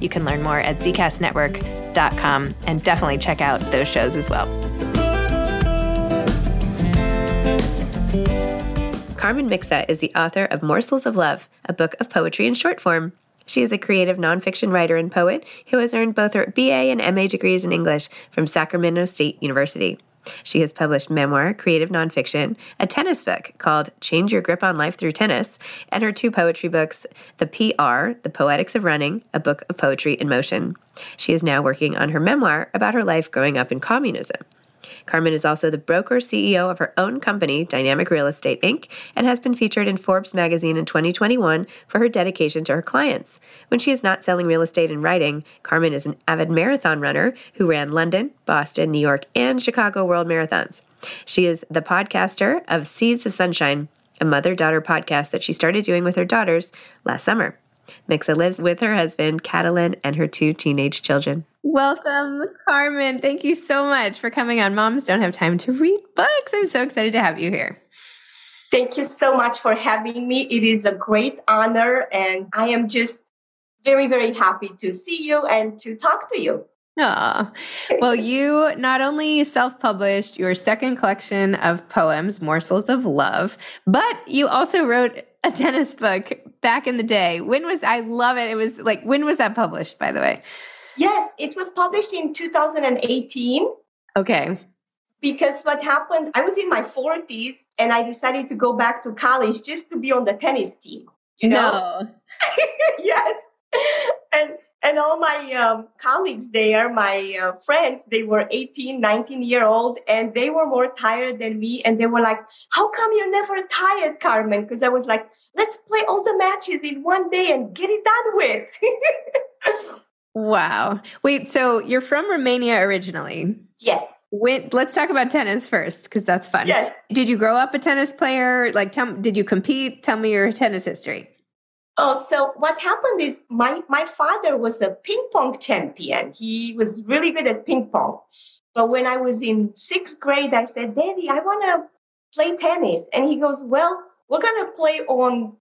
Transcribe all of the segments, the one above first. You can learn more at zcastnetwork.com and definitely check out those shows as well. Carmen Mixa is the author of Morsels of Love, a book of poetry in short form. She is a creative nonfiction writer and poet who has earned both her BA and MA degrees in English from Sacramento State University. She has published memoir, creative nonfiction, a tennis book called Change Your Grip on Life Through Tennis, and her 2 poetry books, The PR, The Poetics of Running, a book of poetry in motion. She is now working on her memoir about her life growing up in communism. Carmen is also the broker-CEO of her own company, Dynamic Real Estate Inc., and has been featured in Forbes magazine in 2021 for her dedication to her clients. When she is not selling real estate and writing, Carmen is an avid marathon runner who ran London, Boston, New York, and Chicago World Marathons. She is the podcaster of Seeds of Sunshine, a mother-daughter podcast that she started doing with her daughters last summer. Mixa lives with her husband, Catalin, and her 2 teenage children. Welcome, Carmen. Thank you so much for coming on Moms Don't Have Time to Read Books. I'm so excited to have you here. Thank you so much for having me. It is a great honor, and I am just very, very happy to see you and to talk to you. Oh, well, you not only self-published your 2nd collection of poems, Morsels of Love, but you also wrote a tennis book back in the day. I love it. It was like, when was that published, by the way? Yes, it was published in 2018. Okay. Because what happened, I was in my 40s and I decided to go back to college just to be on the tennis team, you know? No. Yes. And all my colleagues there, my friends, they were 18, 19-year-old, and they were more tired than me. And they were like, how come you're never tired, Carmen? Because I was like, let's play all the matches in one day and get it done with. Wow. Wait, so you're from Romania originally? Yes. Let's talk about tennis first, because that's fun. Yes. Did you grow up a tennis player? Like, did you compete? Tell me your tennis history. Oh, so what happened is my father was a ping pong champion. He was really good at ping pong. But when I was in 6th grade, I said, Daddy, I want to play tennis. And he goes, well, we're going to play on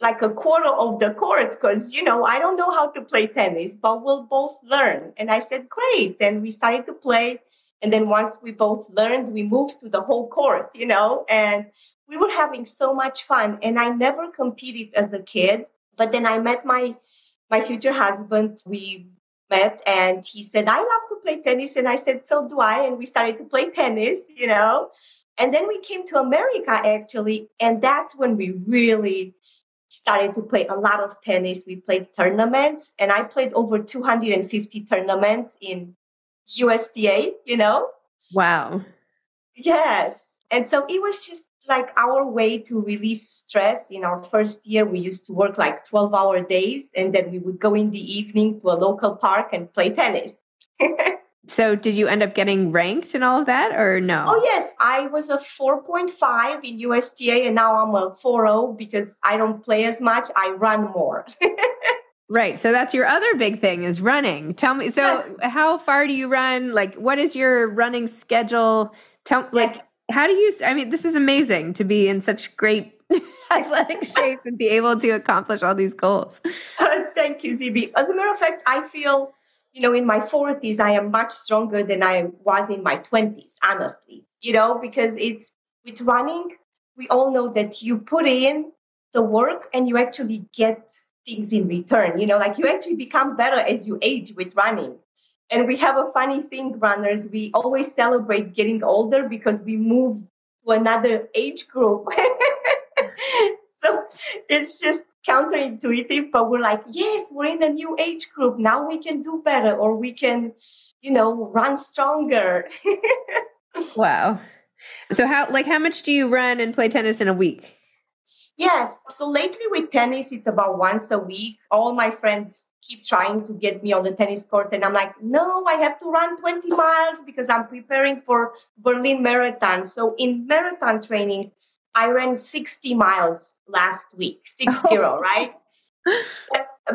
like a quarter of the court because, you know, I don't know how to play tennis, but we'll both learn. And I said, great. Then we started to play. And then once we both learned, we moved to the whole court, you know, and we were having so much fun. And I never competed as a kid. But then I met my future husband. We met and he said, I love to play tennis. And I said, so do I. And we started to play tennis, you know. And then we came to America, actually. And that's when we really started to play a lot of tennis. We played tournaments. And I played over 250 tournaments in USTA, you know. Wow. Yes. And so it was just like our way to release stress. In our first year, we used to work like 12-hour days. And then we would go in the evening to a local park and play tennis. So did you end up getting ranked and all of that or no? Oh, yes. I was a 4.5 in USTA and now I'm a 4.0 because I don't play as much. I run more. Right. So that's your other big thing is running. Tell me, so yes. How far do you run? Like, what is your running schedule? How do you, I mean, this is amazing to be in such great athletic shape and be able to accomplish all these goals. Thank you, Zibby. As a matter of fact, I feel, you know, in my 40s, I am much stronger than I was in my 20s, honestly, you know, because it's with running, we all know that you put in the work and you actually get things in return, you know, like you actually become better as you age with running. And we have a funny thing, runners, we always celebrate getting older because we move to another age group. So it's just counterintuitive, but we're like, yes, we're in a new age group. Now we can do better or we can, you know, run stronger. Wow. So how much do you run and play tennis in a week? Yes. So lately with tennis, it's about once a week. All my friends keep trying to get me on the tennis court. And I'm like, no, I have to run 20 miles because I'm preparing for Berlin Marathon. So in marathon training, I ran 60 miles last week, 60, right?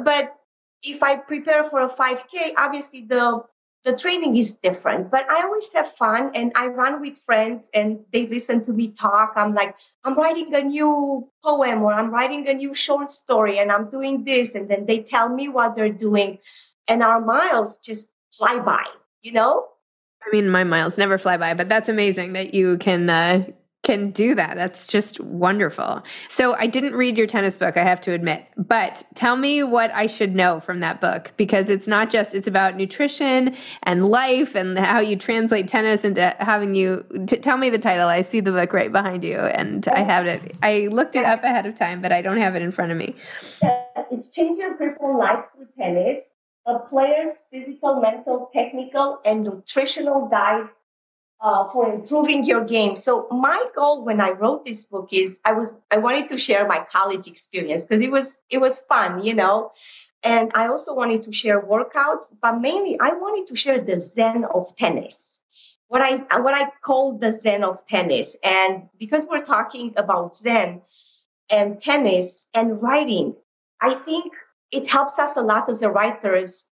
But if I prepare for a 5K, obviously the training is different, but I always have fun and I run with friends and they listen to me talk. I'm like, I'm writing a new poem or I'm writing a new short story and I'm doing this. And then they tell me what they're doing and our miles just fly by, you know? I mean, my miles never fly by, but that's amazing that you can do that. That's just wonderful. So I didn't read your tennis book, I have to admit, but tell me what I should know from that book, because it's about nutrition and life and how you translate tennis into having you tell me the title. I see the book right behind you and I have it. I looked it up ahead of time, but I don't have it in front of me. Yes, it's Change Your Grip on Life Through Tennis, a player's physical, mental, technical, and nutritional diet for improving your game. So my goal when I wrote this book is I wanted to share my college experience because it was fun, you know, and I also wanted to share workouts, but mainly I wanted to share the zen of tennis, what I call the zen of tennis. And because we're talking about zen and tennis and writing, I think it helps us a lot as writers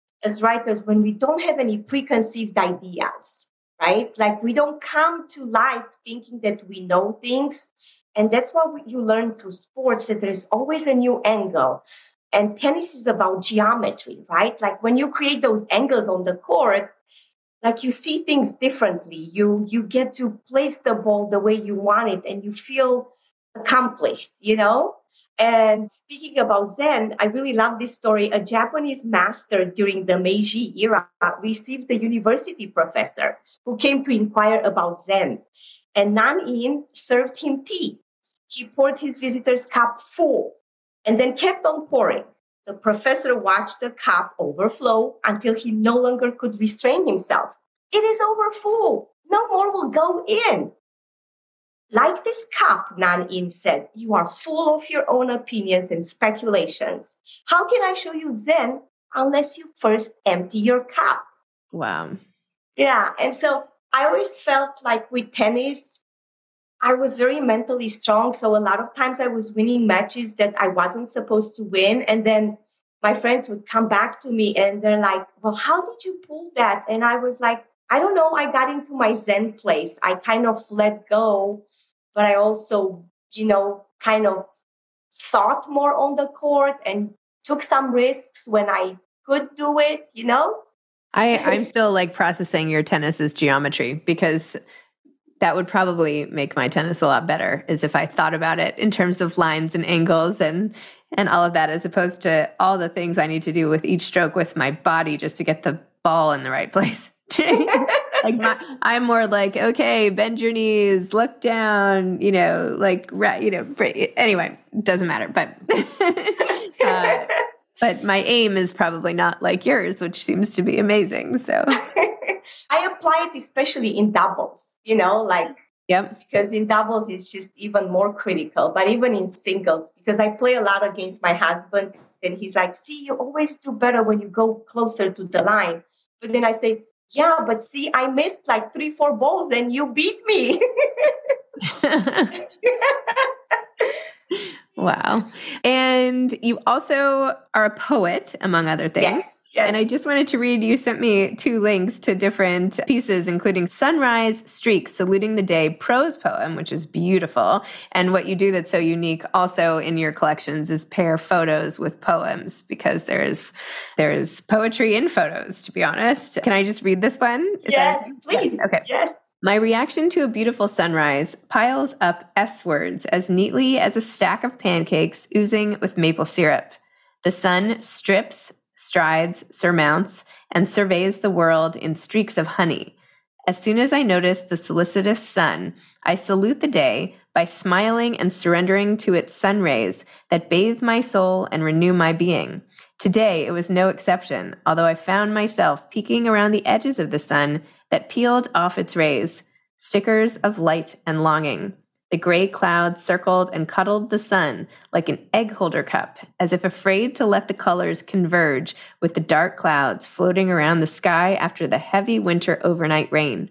when we don't have any preconceived ideas. Right? Like we don't come to life thinking that we know things. And that's what you learn through sports, that there is always a new angle. And tennis is about geometry, right? Like when you create those angles on the court, like you see things differently. You get to place the ball the way you want it and you feel accomplished, you know? And speaking about Zen, I really love this story. A Japanese master during the Meiji era received a university professor who came to inquire about Zen. And Nan-in served him tea. He poured his visitor's cup full and then kept on pouring. The professor watched the cup overflow until he no longer could restrain himself. It is over full. No more will go in. Like this cup, Nan-in said, you are full of your own opinions and speculations. How can I show you Zen unless you first empty your cup. Wow. Yeah. And so I always felt like with tennis, I was very mentally strong. So a lot of times I was winning matches that I wasn't supposed to win. And then my friends would come back to me and they're like, well, how did you pull that? And I was like, I don't know. I got into my Zen place. I kind of let go, but I also, you know, kind of thought more on the court and took some risks when I could do it, you know? I'm still like processing your tennis is geometry, because that would probably make my tennis a lot better, is if I thought about it in terms of lines and angles and all of that, as opposed to all the things I need to do with each stroke with my body just to get the ball in the right place. Like I'm more like, okay, bend your knees, look down, you know, like, you know, anyway, doesn't matter. But but my aim is probably not like yours, which seems to be amazing. So I apply it especially in doubles, you know, like, yep, because in doubles it's just even more critical. But even in singles, because I play a lot against my husband, and he's like, see, you always do better when you go closer to the line. But then I say, yeah, but see, I missed like 3-4 balls and you beat me. Wow. And you also are a poet, among other things. Yes, yes. And I just wanted to read, you sent me 2 links to different pieces, including Sunrise Streaks, Saluting the Day prose poem, which is beautiful. And what you do that's so unique also in your collections is pair photos with poems, because there is poetry in photos, to be honest. Can I just read this one? Yes, please. Yes. Okay. Yes. My reaction to a beautiful sunrise piles up S words as neatly as a stack of pancakes oozing with maple syrup. The sun strips, strides, surmounts, and surveys the world in streaks of honey. As soon as I notice the solicitous sun, I salute the day by smiling and surrendering to its sun rays that bathe my soul and renew my being. Today, it was no exception, although I found myself peeking around the edges of the sun that peeled off its rays, stickers of light and longing. The gray clouds circled and cuddled the sun like an egg holder cup, as if afraid to let the colors converge with the dark clouds floating around the sky after the heavy winter overnight rain.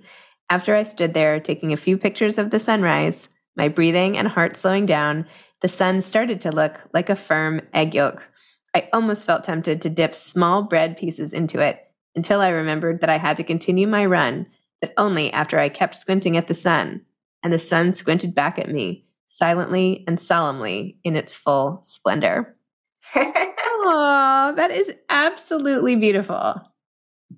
After I stood there taking a few pictures of the sunrise, my breathing and heart slowing down, the sun started to look like a firm egg yolk. I almost felt tempted to dip small bread pieces into it, until I remembered that I had to continue my run, but only after I kept squinting at the sun. And the sun squinted back at me, silently and solemnly in its full splendor. Oh, that is absolutely beautiful.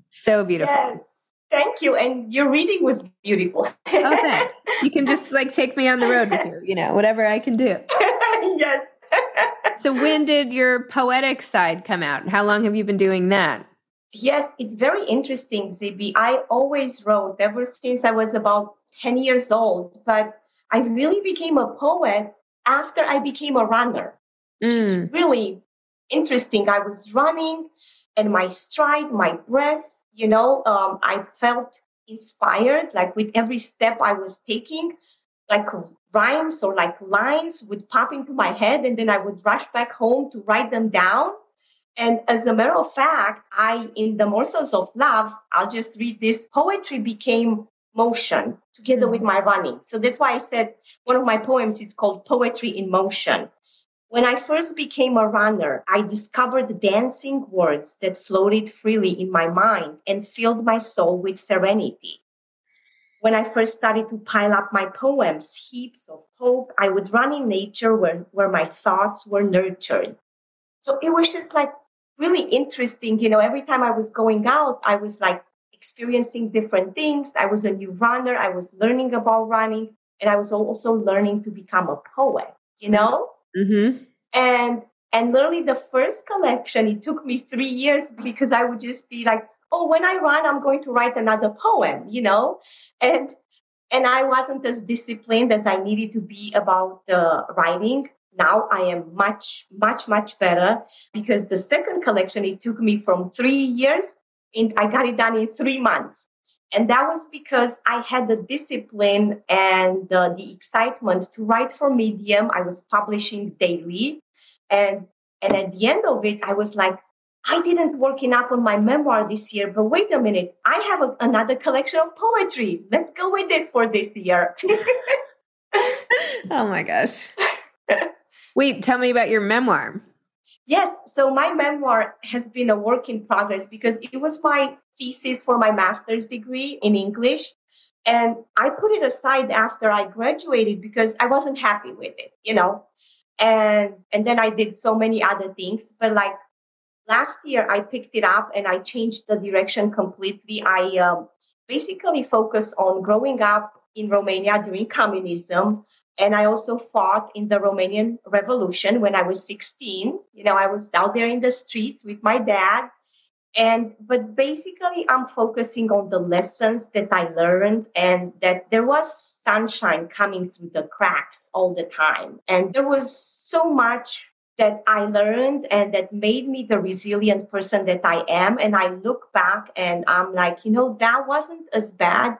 So beautiful. Yes, thank you. And your reading was beautiful. Oh, thanks. You can just like take me on the road with you, you know, whatever I can do. Yes. So when did your poetic side come out? How long have you been doing that? Yes, it's very interesting, Zibby. I always wrote ever since I was about 10 years old, but I really became a poet after I became a runner, which is really interesting. I was running and my stride, my breath, you know, I felt inspired, like with every step I was taking, like rhymes or like lines would pop into my head, and then I would rush back home to write them down. And as a matter of fact, in the Morsels of Love, I'll just read this, poetry became motion together with my running. So that's why I said one of my poems is called Poetry in Motion. When I first became a runner, I discovered dancing words that floated freely in my mind and filled my soul with serenity. When I first started to pile up my poems, heaps of hope, I would run in nature where my thoughts were nurtured. So it was just like really interesting. You know, every time I was going out, I was like experiencing different things. I was a new runner. I was learning about running. And I was also learning to become a poet, you know? Mm-hmm. And literally the first collection, it took me 3 years, because I would just be like, oh, when I run, I'm going to write another poem, you know? And I wasn't as disciplined as I needed to be about writing. Now I am much, much, much better, because the second collection, it took me from 3 years and I got it done in 3 months. And that was because I had the discipline and the excitement to write for Medium. I was publishing daily. And at the end of it, I was like, I didn't work enough on my memoir this year, but wait a minute, I have another collection of poetry. Let's go with this for this year. Oh my gosh. Wait, tell me about your memoir. Yes. So my memoir has been a work in progress because it was my thesis for my master's degree in English. And I put it aside after I graduated because I wasn't happy with it, you know. And then I did so many other things. But like last year, I picked it up and I changed the direction completely. I basically focused on growing up in Romania during communism. And I also fought in the Romanian Revolution when I was 16. You know, I was out there in the streets with my dad. But basically, I'm focusing on the lessons that I learned and that there was sunshine coming through the cracks all the time. And there was so much that I learned and that made me the resilient person that I am. And I look back and I'm like, you know, that wasn't as bad,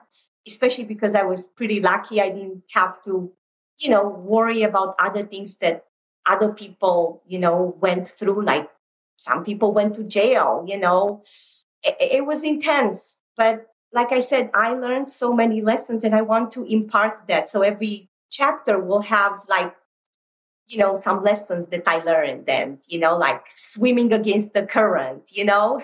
especially because I was pretty lucky. I didn't have to, you know, worry about other things that other people, you know, went through. Like some people went to jail, you know, it was intense. But like I said, I learned so many lessons and I want to impart that. So every chapter will have like, you know, some lessons that I learned and, you know, like swimming against the current, you know.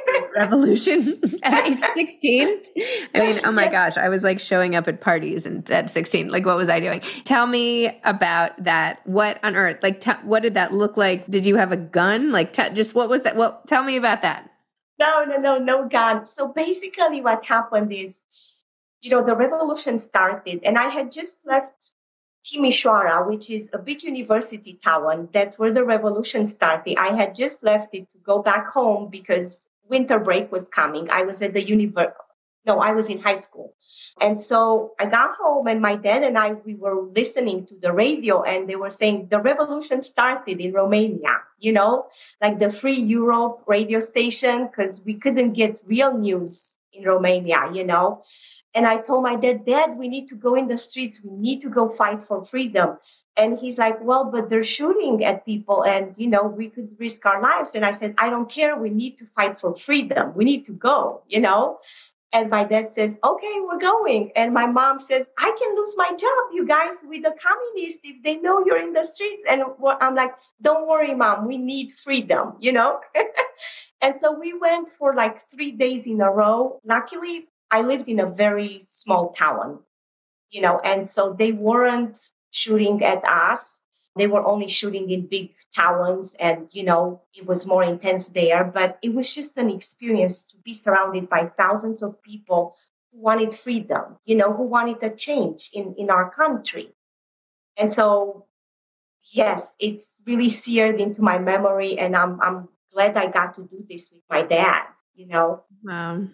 revolution at age 16. I mean, oh my gosh, I was like showing up at parties and at 16, like what was I doing? Tell me about that. What on earth? Like, what did that look like? Did you have a gun? Like, just what was that? Well, tell me about that. No gun. So basically what happened is, you know, the revolution started and I had just left Timisoara, which is a big university town. That's where the revolution started. I had just left it to go back home because winter break was coming. I was at the I was in high school. And so I got home and my dad and we were listening to the radio and they were saying the revolution started in Romania, you know, like the Free Europe radio station, because we couldn't get real news in Romania, you know. And I told my dad, Dad, we need to go in the streets. We need to go fight for freedom. And he's like, well, but they're shooting at people and, you know, we could risk our lives. And I said, I don't care. We need to fight for freedom. We need to go, you know. And my dad says, okay, we're going. And my mom says, I can lose my job, you guys, with the communists if they know you're in the streets. And I'm like, don't worry, Mom, we need freedom, you know. And so we went for like 3 days in a row. Luckily, I lived in a very small town, you know, and so they weren't shooting at us. They were only shooting in big towns and, you know, it was more intense there. But it was just an experience to be surrounded by thousands of people who wanted freedom, you know, who wanted a change in our country. And so, yes, it's really seared into my memory. And I'm glad I got to do this with my dad, you know. Wow.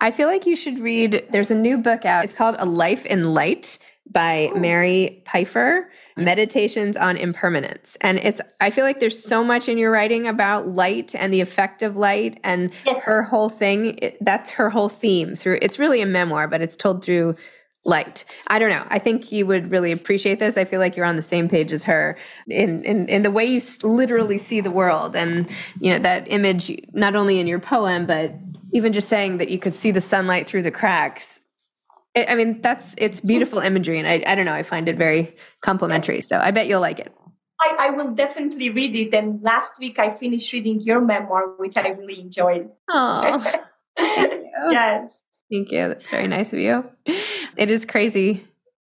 I feel like you should read, there's a new book out. It's called A Life in Light by Mary Pipher, Meditations on Impermanence. And it's, I feel like there's so much in your writing about light and the effect of light and her whole thing. That's her whole theme through, it's really a memoir, but it's told through light. I don't know. I think you would really appreciate this. I feel like you're on the same page as her in the way you literally see the world. And, you know, that image, not only in your poem, but even just saying that you could see the sunlight through the cracks. I mean, it's beautiful imagery. And I don't know, I find it very complimentary. So I bet you'll like it. I will definitely read it. And last week I finished reading your memoir, which I really enjoyed. Oh, yes. Thank you. That's very nice of you. It is crazy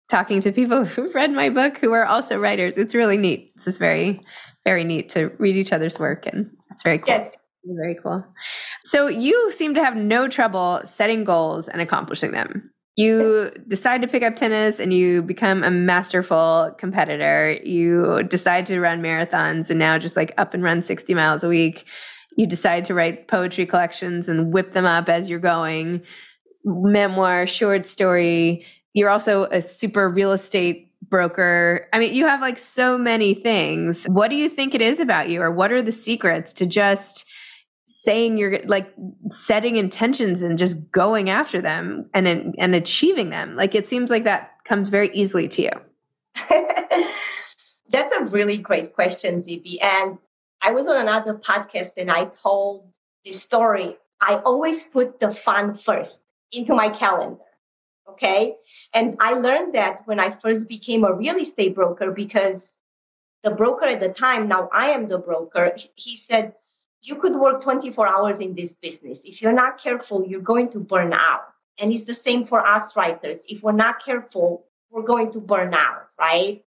talking to people who've read my book who are also writers. It's really neat. This is very, very neat to read each other's work. And it's very cool. Yes. Very cool. So you seem to have no trouble setting goals and accomplishing them. You decide to pick up tennis and you become a masterful competitor. You decide to run marathons and now just like up and run 60 miles a week. You decide to write poetry collections and whip them up as you're going. Memoir, short story. You're also a super real estate broker. I mean, you have like so many things. What do you think it is about you, or what are the secrets to just saying you're like setting intentions and just going after them and achieving them? Like, it seems like that comes very easily to you. That's a really great question, Zibby. And I was on another podcast and I told this story. I always put the fun first into my calendar. Okay. And I learned that when I first became a real estate broker, because the broker at the time, now I am the broker, he said, you could work 24 hours in this business. If you're not careful, you're going to burn out. And it's the same for us writers. If we're not careful, we're going to burn out, right?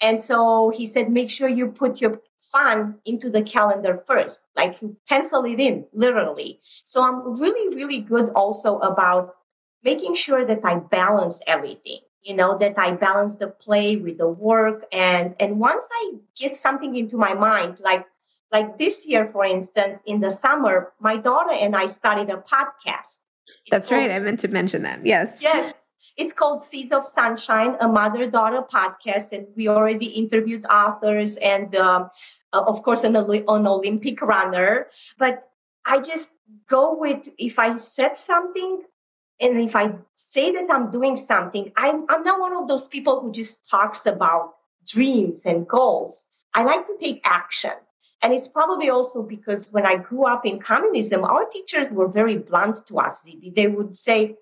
And so he said, make sure you put your fun into the calendar first, like you pencil it in, literally. So I'm really, really good also about making sure that I balance everything, you know, that I balance the play with the work. And once I get something into my mind, like this year, for instance, in the summer, my daughter and I started a podcast. That's right. I meant to mention that. Yes. Yes. It's called Seeds of Sunshine, a mother-daughter podcast. And we already interviewed authors and, of course, an Olympic runner. But I just go with, if I said something and if I say that I'm doing something, I'm not one of those people who just talks about dreams and goals. I like to take action. And it's probably also because when I grew up in communism, our teachers were very blunt to us, Zibby. They would say,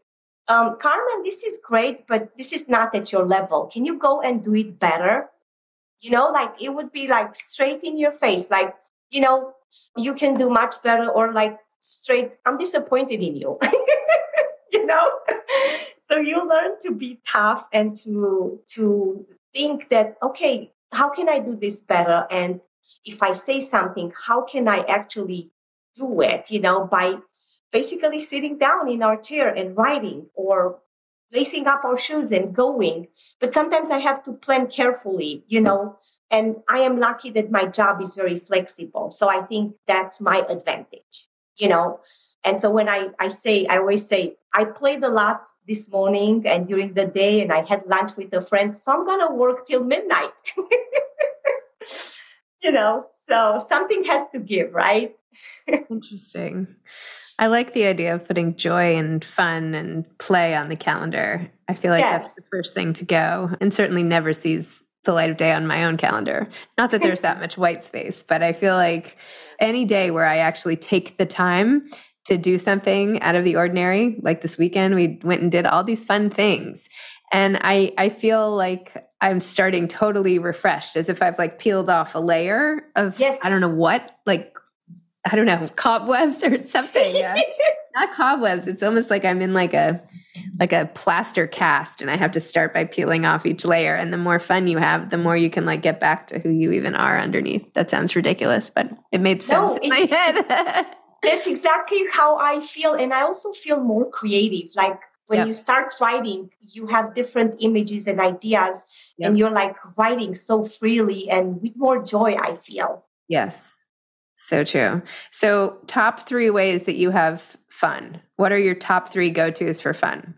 Carmen, this is great, but this is not at your level. Can you go and do it better? You know, like it would be like straight in your face, like, you know, you can do much better, or like straight, I'm disappointed in you, you know? So you learn to be tough and to think that, okay, how can I do this better? And if I say something, how can I actually do it, you know, by basically sitting down in our chair and writing or lacing up our shoes and going. But sometimes I have to plan carefully, you know, and I am lucky that my job is very flexible. So I think that's my advantage, you know. And so when I always say, I played a lot this morning and during the day and I had lunch with a friend, so I'm going to work till midnight. You know, so something has to give, right? Interesting. I like the idea of putting joy and fun and play on the calendar. I feel like That's the first thing to go, and certainly never sees the light of day on my own calendar. Not that there's that much white space, but I feel like any day where I actually take the time to do something out of the ordinary, like this weekend, we went and did all these fun things. And I feel like I'm starting totally refreshed, as if I've like peeled off a layer of, cobwebs or something. Not cobwebs. It's almost like I'm in like a plaster cast and I have to start by peeling off each layer. And the more fun you have, the more you can like get back to who you even are underneath. That sounds ridiculous, but it made sense in my head. That's exactly how I feel. And I also feel more creative. Like, when you start writing, you have different images and ideas, and you're like writing so freely and with more joy, I feel. Yes. So true. So top three ways that you have fun. What are your top three go-tos for fun?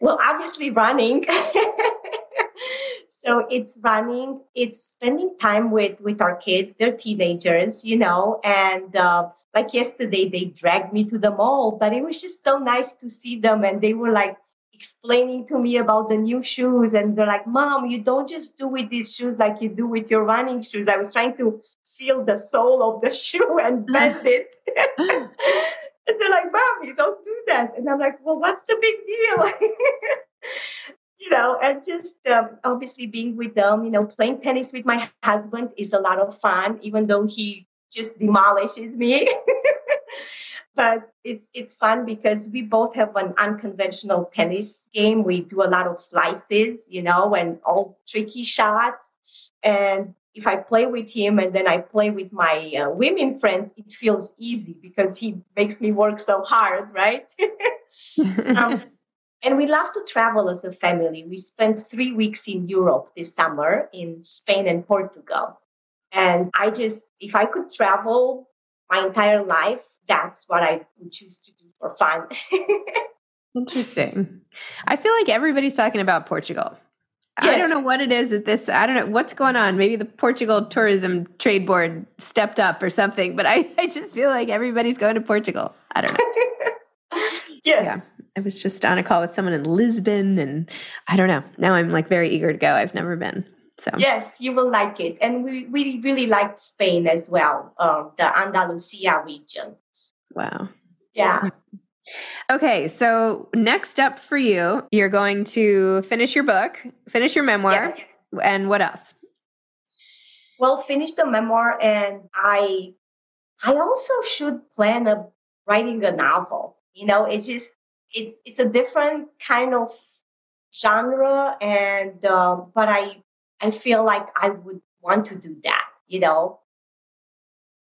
Well, obviously running. So it's running, it's spending time with our kids. They're teenagers, you know, and like yesterday, they dragged me to the mall, but it was just so nice to see them. And they were like explaining to me about the new shoes. And they're like, Mom, you don't just do with these shoes like you do with your running shoes. I was trying to feel the sole of the shoe and bend it. And they're like, Mom, you don't do that. And I'm like, well, what's the big deal? You know, and just obviously being with them, you know, playing tennis with my husband is a lot of fun, even though he just demolishes me. But it's fun because we both have an unconventional tennis game. We do a lot of slices, you know, and all tricky shots. And if I play with him and then I play with my women friends, it feels easy because he makes me work so hard, right? And we love to travel as a family. We spent 3 weeks in Europe this summer in Spain and Portugal. And I just, if I could travel my entire life, that's what I would choose to do for fun. Interesting. I feel like everybody's talking about Portugal. Yes. I don't know what it is at this. I don't know what's going on. Maybe the Portugal Tourism Trade Board stepped up or something, but I just feel like everybody's going to Portugal. I don't know. Yes. Yeah. I was just on a call with someone in Lisbon and I don't know. Now I'm like very eager to go. I've never been. So yes, you will like it. And we really liked Spain as well. The Andalusia region. Wow. Yeah. Okay. So next up for you, you're going to finish your book, finish your memoir. Yes. And what else? Well, finish the memoir. And I also should plan on writing a novel. You know, it's just, it's a different kind of genre. And, but I feel like I would want to do that, you know?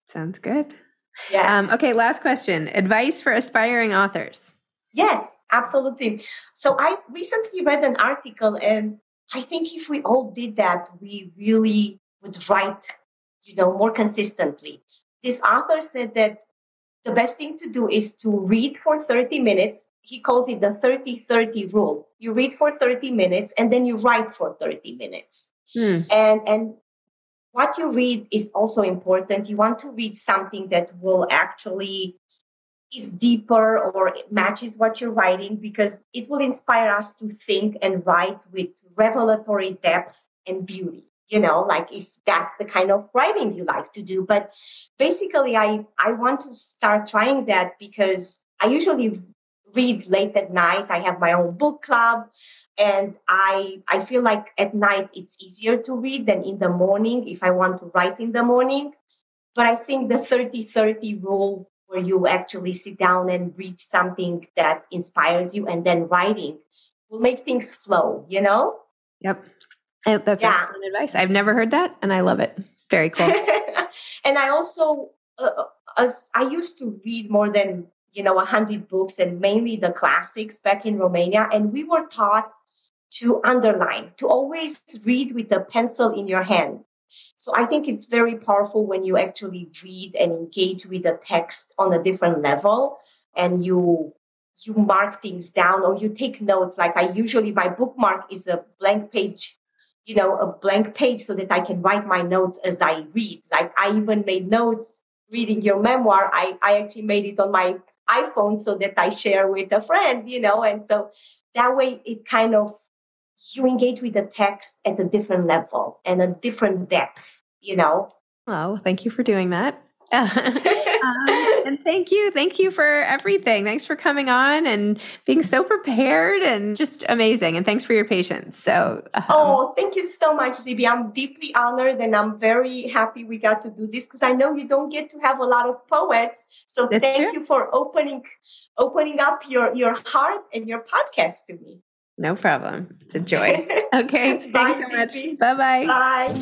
Sounds good. Yeah. Okay. Last question. Advice for aspiring authors. Yes, absolutely. So I recently read an article and I think if we all did that, we really would write, you know, more consistently. This author said that the best thing to do is to read for 30 minutes. He calls it the 30-30 rule. You read for 30 minutes and then you write for 30 minutes. And what you read is also important. You want to read something that will actually is deeper or matches what you're writing because it will inspire us to think and write with revelatory depth and beauty. You know, like if that's the kind of writing you like to do. But basically, I want to start trying that because I usually read late at night. I have my own book club and I feel like at night it's easier to read than in the morning if I want to write in the morning. But I think the 30-30 rule where you actually sit down and read something that inspires you and then writing will make things flow, you know? Yep. That's excellent advice. I've never heard that, and I love it. Very cool. And I also, as I used to read more than, you know, 100 books and mainly the classics back in Romania. And we were taught to underline, to always read with a pencil in your hand. So I think it's very powerful when you actually read and engage with the text on a different level and you mark things down or you take notes. Like I usually, my bookmark is a blank page. You know, a blank page so that I can write my notes as I read. Like I even made notes reading your memoir. I actually made it on my iPhone so that I share with a friend, you know, and so that way it kind of, you engage with the text at a different level and a different depth, you know. Oh, thank you for doing that. And thank you for everything. Thanks for coming on and being so prepared and just amazing. And thanks for your patience. So, oh, thank you so much, Zibby. I'm deeply honored and I'm very happy we got to do this because I know you don't get to have a lot of poets. So thank you for opening up your heart and your podcast to me. No problem. It's a joy. Okay. Bye, thanks so much. Zibby. Bye-bye. Bye.